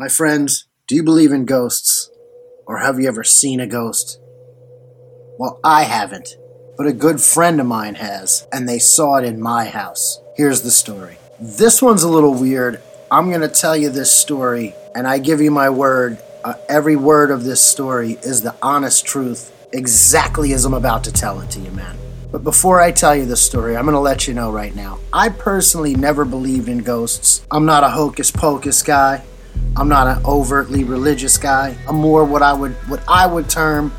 My friends, do you believe in ghosts? Or have you ever seen a ghost? Well, I haven't, but a good friend of mine has, and they saw it in my house. Here's the story. This one's a little weird. I'm going to tell you this story, and I give you my word, every word of this story is the honest truth, exactly as I'm about to tell it to you, man. But before I tell you this story, I'm going to let you know right now. I personally never believed in ghosts. I'm not a hocus-pocus guy. I'm not an overtly religious guy. I'm more what I would term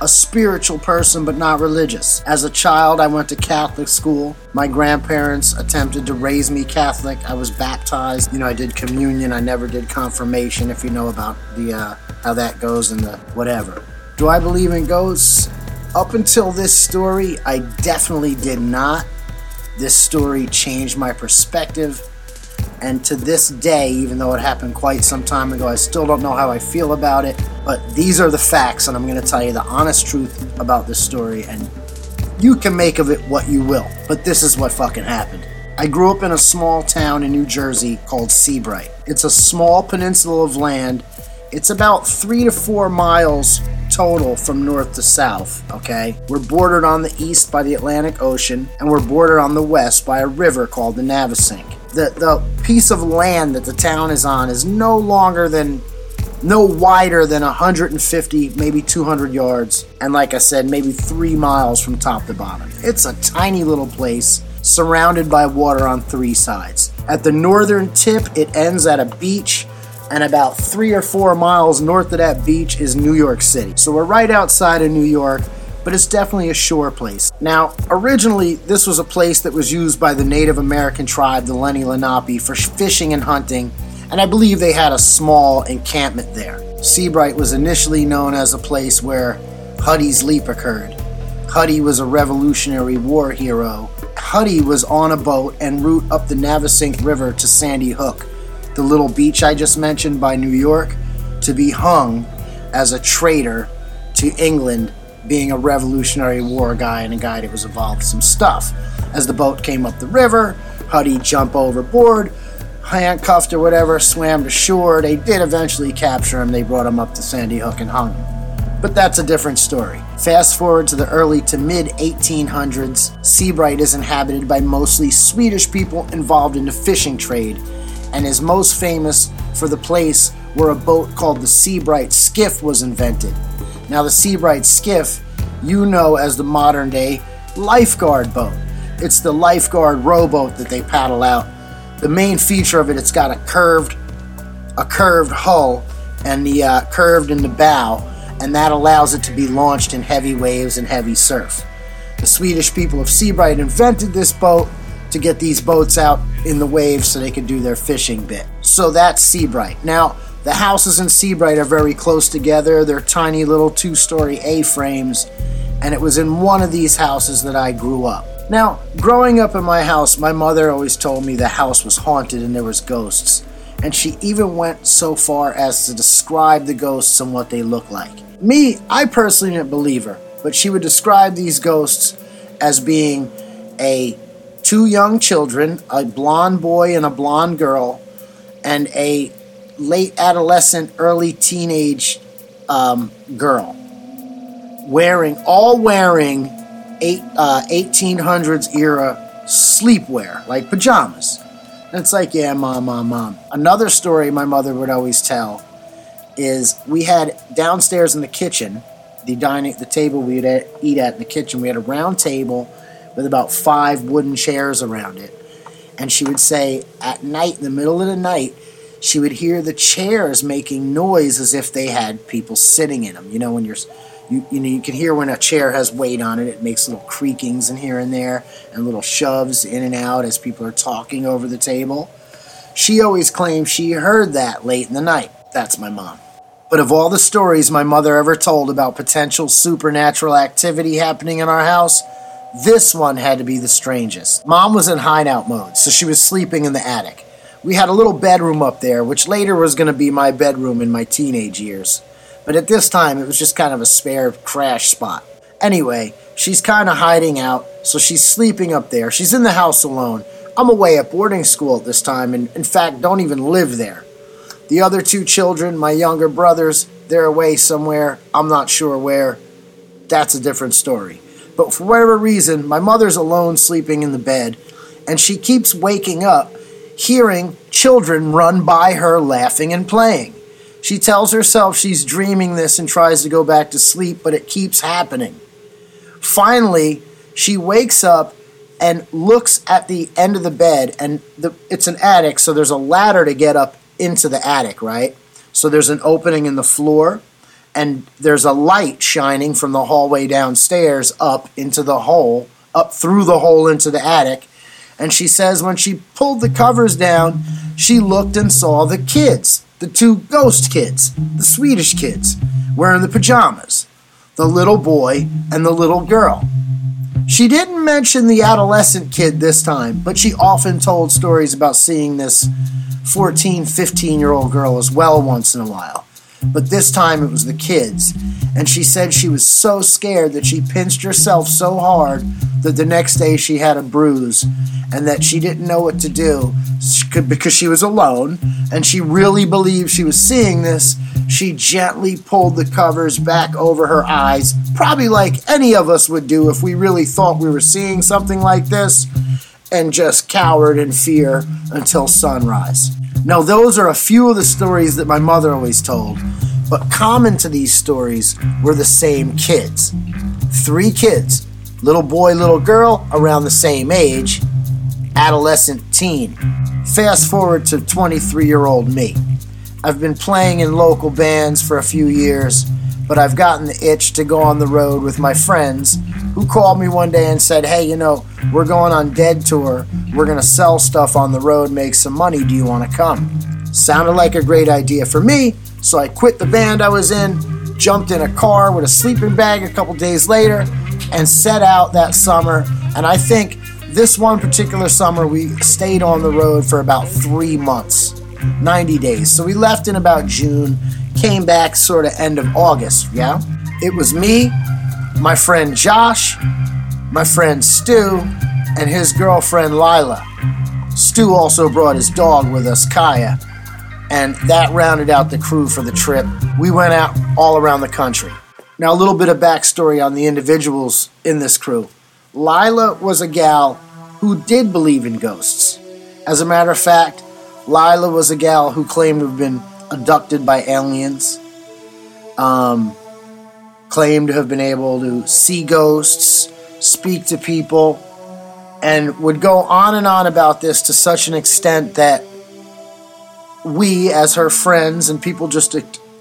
a spiritual person, but not religious. As a child, I went to Catholic school. My grandparents attempted to raise me Catholic. I was baptized. You know, I did communion. I never did confirmation, if you know about the how that goes and the whatever. Do I believe in ghosts? Up until this story, I definitely did not. This story changed my perspective. And to this day, even though it happened quite some time ago, I still don't know how I feel about it. But these are the facts, and I'm going to tell you the honest truth about this story. And you can make of it what you will. But this is what fucking happened. I grew up in a small town in New Jersey called Seabright. It's a small peninsula of land. It's about 3 to 4 miles total from north to south, okay? We're bordered on the east by the Atlantic Ocean, and we're bordered on the west by a river called the Navasink. The piece of land that the town is on is no wider than 150, maybe 200 yards, and like I said, maybe 3 miles from top to bottom. It's a tiny little place surrounded by water on 3 sides. At the northern tip, it ends at a beach, and about 3 or 4 miles north of that beach is New York City. So we're right outside of New York, but it's definitely a shore place. Now, originally, this was a place that was used by the Native American tribe, the Lenni-Lenape, for fishing and hunting, and I believe they had a small encampment there. Seabright was initially known as a place where Huddy's Leap occurred. Huddy was a Revolutionary War hero. Huddy was on a boat en route up the Navasink River to Sandy Hook, the little beach I just mentioned by New York, to be hung as a traitor to England, being a Revolutionary War guy and a guy that was involved with some stuff. As the boat came up the river, Huddy jumped overboard, handcuffed or whatever, swam to shore. They did eventually capture him. They brought him up to Sandy Hook and hung him. But that's a different story. Fast forward to the early to mid 1800s, Seabright is inhabited by mostly Swedish people involved in the fishing trade, and is most famous for the place where a boat called the Seabright Skiff was invented. Now, the Seabright Skiff, you know as the modern-day lifeguard boat. It's the lifeguard rowboat that they paddle out. The main feature of it, it's got a curved hull and the curved in the bow, and that allows it to be launched in heavy waves and heavy surf. The Swedish people of Seabright invented this boat to get these boats out in the waves so they could do their fishing bit. So that's Seabright. Now, the houses in Seabright are very close together. They're tiny little 2-story A-frames, and it was in one of these houses that I grew up. Now, growing up in my house, my mother always told me the house was haunted and there was ghosts, and she even went so far as to describe the ghosts and what they look like. Me, I personally didn't believe her, but she would describe these ghosts as being two young children, a blonde boy and a blonde girl, and a late adolescent, early teenage girl, wearing 1800s era sleepwear, like pajamas. And it's like, yeah, mom. Another story my mother would always tell is we had downstairs in the kitchen, the table we would eat at in the kitchen, we had a round table with about 5 wooden chairs around it. And she would say at night, in the middle of the night, she would hear the chairs making noise as if they had people sitting in them. You know, when you can hear when a chair has weight on it, it makes little creakings in here and there and little shoves in and out as people are talking over the table. She always claimed she heard that late in the night. That's my mom. But of all the stories my mother ever told about potential supernatural activity happening in our house, this one had to be the strangest. Mom was in hideout mode, so she was sleeping in the attic. We had a little bedroom up there, which later was going to be my bedroom in my teenage years. But at this time, it was just kind of a spare crash spot. Anyway, she's kind of hiding out, so she's sleeping up there. She's in the house alone. I'm away at boarding school at this time, and in fact, don't even live there. The other two children, my younger brothers, they're away somewhere. I'm not sure where. That's a different story. But for whatever reason, my mother's alone sleeping in the bed, and she keeps waking up hearing children run by her laughing and playing. She tells herself she's dreaming this and tries to go back to sleep, but it keeps happening. Finally, she wakes up and looks at the end of the bed, and it's an attic, so there's a ladder to get up into the attic, right? So there's an opening in the floor, and there's a light shining from the hallway downstairs up into the hole, up through the hole into the attic. And she says when she pulled the covers down, she looked and saw the kids. The two ghost kids, the Swedish kids, wearing the pajamas, the little boy and the little girl. She didn't mention the adolescent kid this time, but she often told stories about seeing this 14, 15-year-old girl as well once in a while. But this time it was the kids, and she said she was so scared that she pinched herself so hard that the next day she had a bruise and that she didn't know what to do because she was alone and she really believed she was seeing this. She gently pulled the covers back over her eyes, probably like any of us would do if we really thought we were seeing something like this, and just cowered in fear until sunrise. Now, those are a few of the stories that my mother always told, but common to these stories were the same kids. 3 kids, little boy, little girl, around the same age, adolescent teen. Fast forward to 23-year-old me. I've been playing in local bands for a few years, but I've gotten the itch to go on the road with my friends who called me one day and said, hey, you know, we're going on Dead Tour. We're going to sell stuff on the road, make some money. Do you want to come? Sounded like a great idea for me, so I quit the band I was in, jumped in a car with a sleeping bag a couple days later, and set out that summer. And I think this one particular summer, we stayed on the road for about 3 months, 90 days. So we left in about June, came back sort of end of August, yeah? It was me, my friend Josh, my friend Stu, and his girlfriend Lila. Stu also brought his dog with us, Kaya, and that rounded out the crew for the trip. We went out all around the country. Now, a little bit of backstory on the individuals in this crew. Lila was a gal who did believe in ghosts. As a matter of fact, Lila was a gal who claimed to have been abducted by aliens, claimed to have been able to see ghosts, speak to people, and would go on and on about this to such an extent that we, as her friends and people just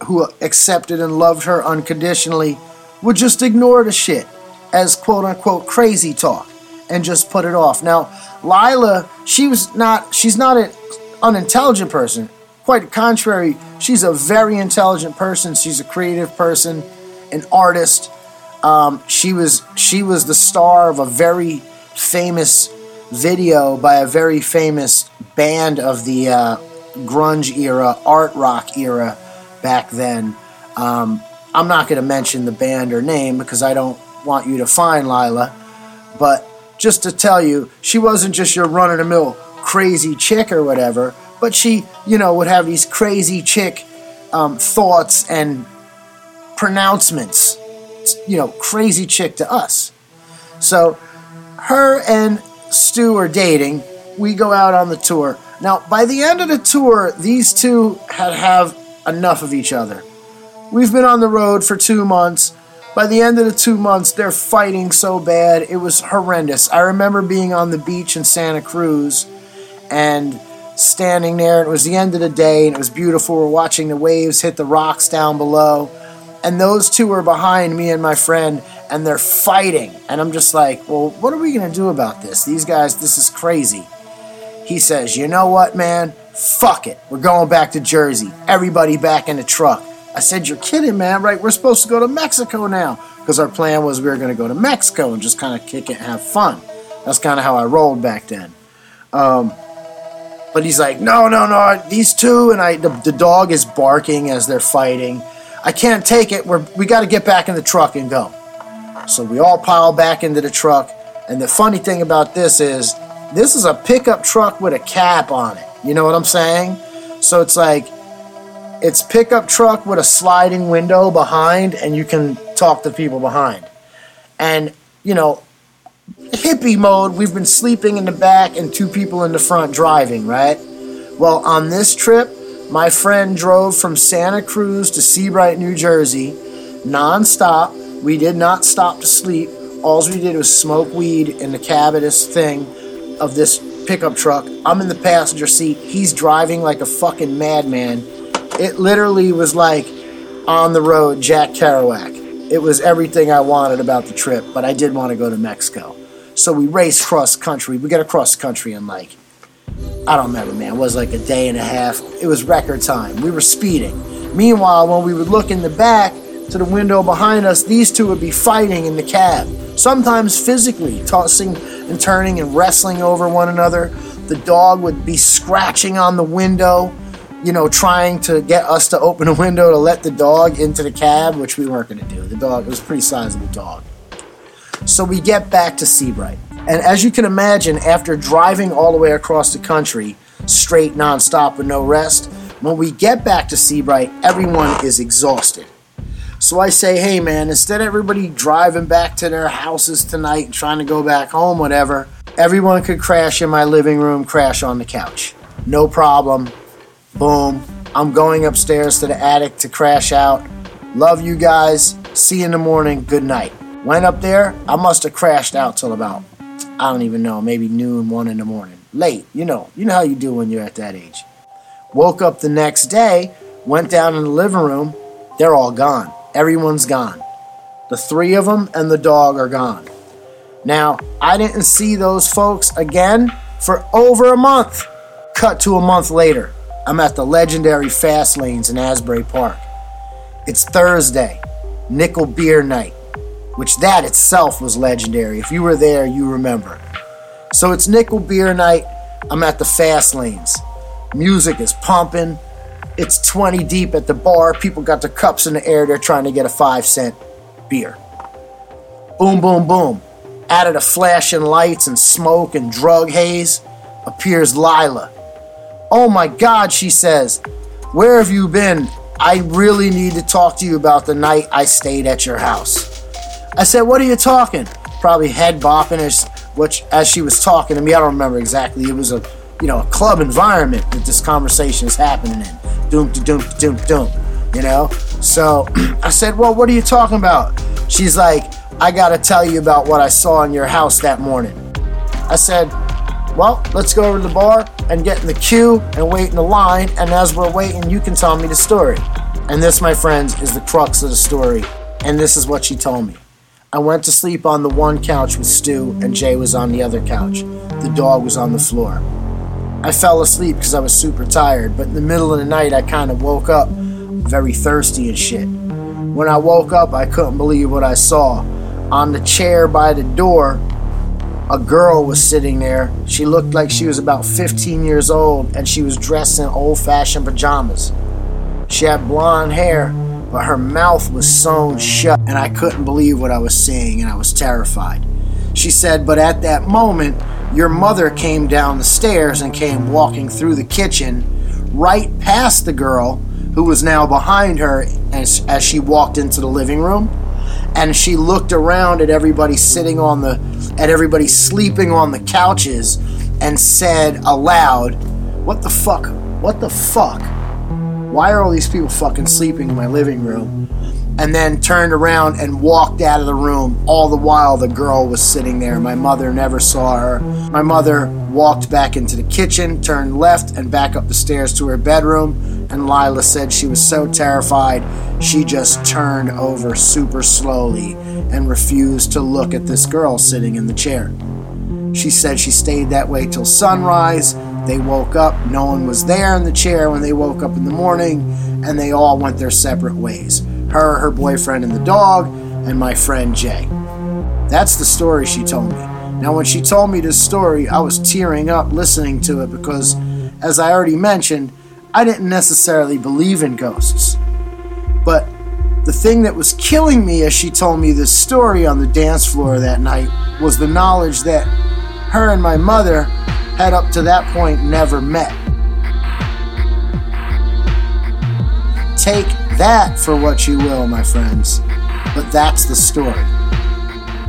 who accepted and loved her unconditionally, would just ignore the shit as quote-unquote crazy talk and just put it off. Now, Lila, she's not an unintelligent person. Quite contrary, she's a very intelligent person. She's a creative person, an artist. She was the star of a very famous video by a very famous band of the grunge era, art rock era back then. I'm not going to mention the band or name because I don't want you to find Lila. But just to tell you, she wasn't just your run-of-the-mill crazy chick or whatever. But she, you know, would have these crazy chick thoughts and pronouncements, you know, crazy chick to us. So her and Stu are dating. We go out on the tour. Now, by the end of the tour, these two had have enough of each other. We've been on the road for 2 months. By the end of the 2 months, they're fighting so bad. It was horrendous. I remember being on the beach in Santa Cruz and standing there, it was the end of the day, and it was beautiful. We're watching the waves hit the rocks down below, and those two are behind me and my friend, and they're fighting, and I'm just like, well, what are we going to do about this? These guys, this is crazy. He says, you know what, man? Fuck it. We're going back to Jersey. Everybody back in the truck. I said, you're kidding, man, right? We're supposed to go to Mexico now, because our plan was we were going to go to Mexico and just kind of kick it and have fun. That's kind of how I rolled back then. But he's like, no, these two, and the dog is barking as they're fighting. I can't take it. We got to get back in the truck and go. So we all pile back into the truck, and the funny thing about this is a pickup truck with a cap on it. You know what I'm saying? So it's like It's pickup truck with a sliding window behind, and you can talk to people behind. And, you know, hippie mode, we've been sleeping in the back and two people in the front driving, right? Well, on this trip, my friend drove from Santa Cruz to Seabright, New Jersey, nonstop. We did not stop to sleep. All we did was smoke weed in the cab of this thing, of this pickup truck. I'm in the passenger seat. He's driving like a fucking madman. It literally was like on the road, Jack Kerouac. It was everything I wanted about the trip, but I did want to go to Mexico. So we raced cross country. We got across country in like, I don't remember, man. It was like a day and a half. It was record time. We were speeding. Meanwhile, when we would look in the back to the window behind us, these two would be fighting in the cab. Sometimes physically, tossing and turning and wrestling over one another. The dog would be scratching on the window, you know, trying to get us to open a window to let the dog into the cab, which we weren't going to do. The dog, it was a pretty sizable dog. So we get back to Seabright. And as you can imagine, after driving all the way across the country, straight, nonstop, with no rest, when we get back to Seabright, everyone is exhausted. So I say, hey man, instead of everybody driving back to their houses tonight and trying to go back home, whatever, everyone could crash in my living room, crash on the couch. No problem. Boom. I'm going upstairs to the attic to crash out. Love you guys. See you in the morning. Good night. Went up there. I must have crashed out till about, I don't even know, maybe noon, 1 a.m. Late. You know how you do when you're at that age. Woke up the next day, went down in the living room. They're all gone. Everyone's gone. The three of them and the dog are gone. Now, I didn't see those folks again for over a month. Cut to a month later. I'm at the legendary Fast Lanes in Asbury Park. It's Thursday, nickel beer night, which that itself was legendary. If you were there, you remember. So it's nickel beer night. I'm at the Fast Lanes. Music is pumping. It's 20 deep at the bar. People got their cups in the air. They're trying to get a 5-cent beer. Boom, boom, boom. Out of the flashing lights and smoke and drug haze appears Lila. Oh my God, she says, where have you been? I really need to talk to you about the night I stayed at your house. I said, what are you talking? Probably head bopping as she was talking to me. I don't remember exactly. It was a club environment that this conversation is happening in. Doom. So I said, well, what are you talking about? She's like, I got to tell you about what I saw in your house that morning. I said, well, let's go over to the bar and get in the queue and wait in the line. And as we're waiting, you can tell me the story. And this, my friends, is the crux of the story. And this is what she told me. I went to sleep on the one couch with Stu, and Jay was on the other couch. The dog was on the floor. I fell asleep because I was super tired, but in the middle of the night, I kind of woke up very thirsty and shit. When I woke up, I couldn't believe what I saw. On the chair by the door, a girl was sitting there. She looked like she was about 15 years old, and she was dressed in old-fashioned pajamas. She had blonde hair, but her mouth was sewn shut, and I couldn't believe what I was seeing, and I was terrified. She said, but at that moment, your mother came down the stairs and came walking through the kitchen, right past the girl, who was now behind her as she walked into the living room. And she looked around at everybody at everybody sleeping on the couches and said aloud, what the fuck? What the fuck? Why are all these people fucking sleeping in my living room? And then turned around and walked out of the room. All the while, the girl was sitting there. My mother never saw her. My mother walked back into the kitchen, turned left, and back up the stairs to her bedroom. And Lila said she was so terrified, she just turned over super slowly and refused to look at this girl sitting in the chair. She said she stayed that way till sunrise. They woke up. No one was there in the chair when they woke up in the morning, and they all went their separate ways. Her, her boyfriend, and the dog, and my friend Jay. That's the story she told me. Now, when she told me this story, I was tearing up listening to it because, as I already mentioned, I didn't necessarily believe in ghosts. But the thing that was killing me as she told me this story on the dance floor that night was the knowledge that her and my mother had up to that point never met. Take that for what you will, my friends. But that's the story.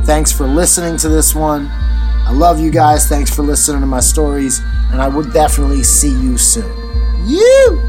Thanks for listening to this one. I love you guys. Thanks for listening to my stories. And I will definitely see you soon. You!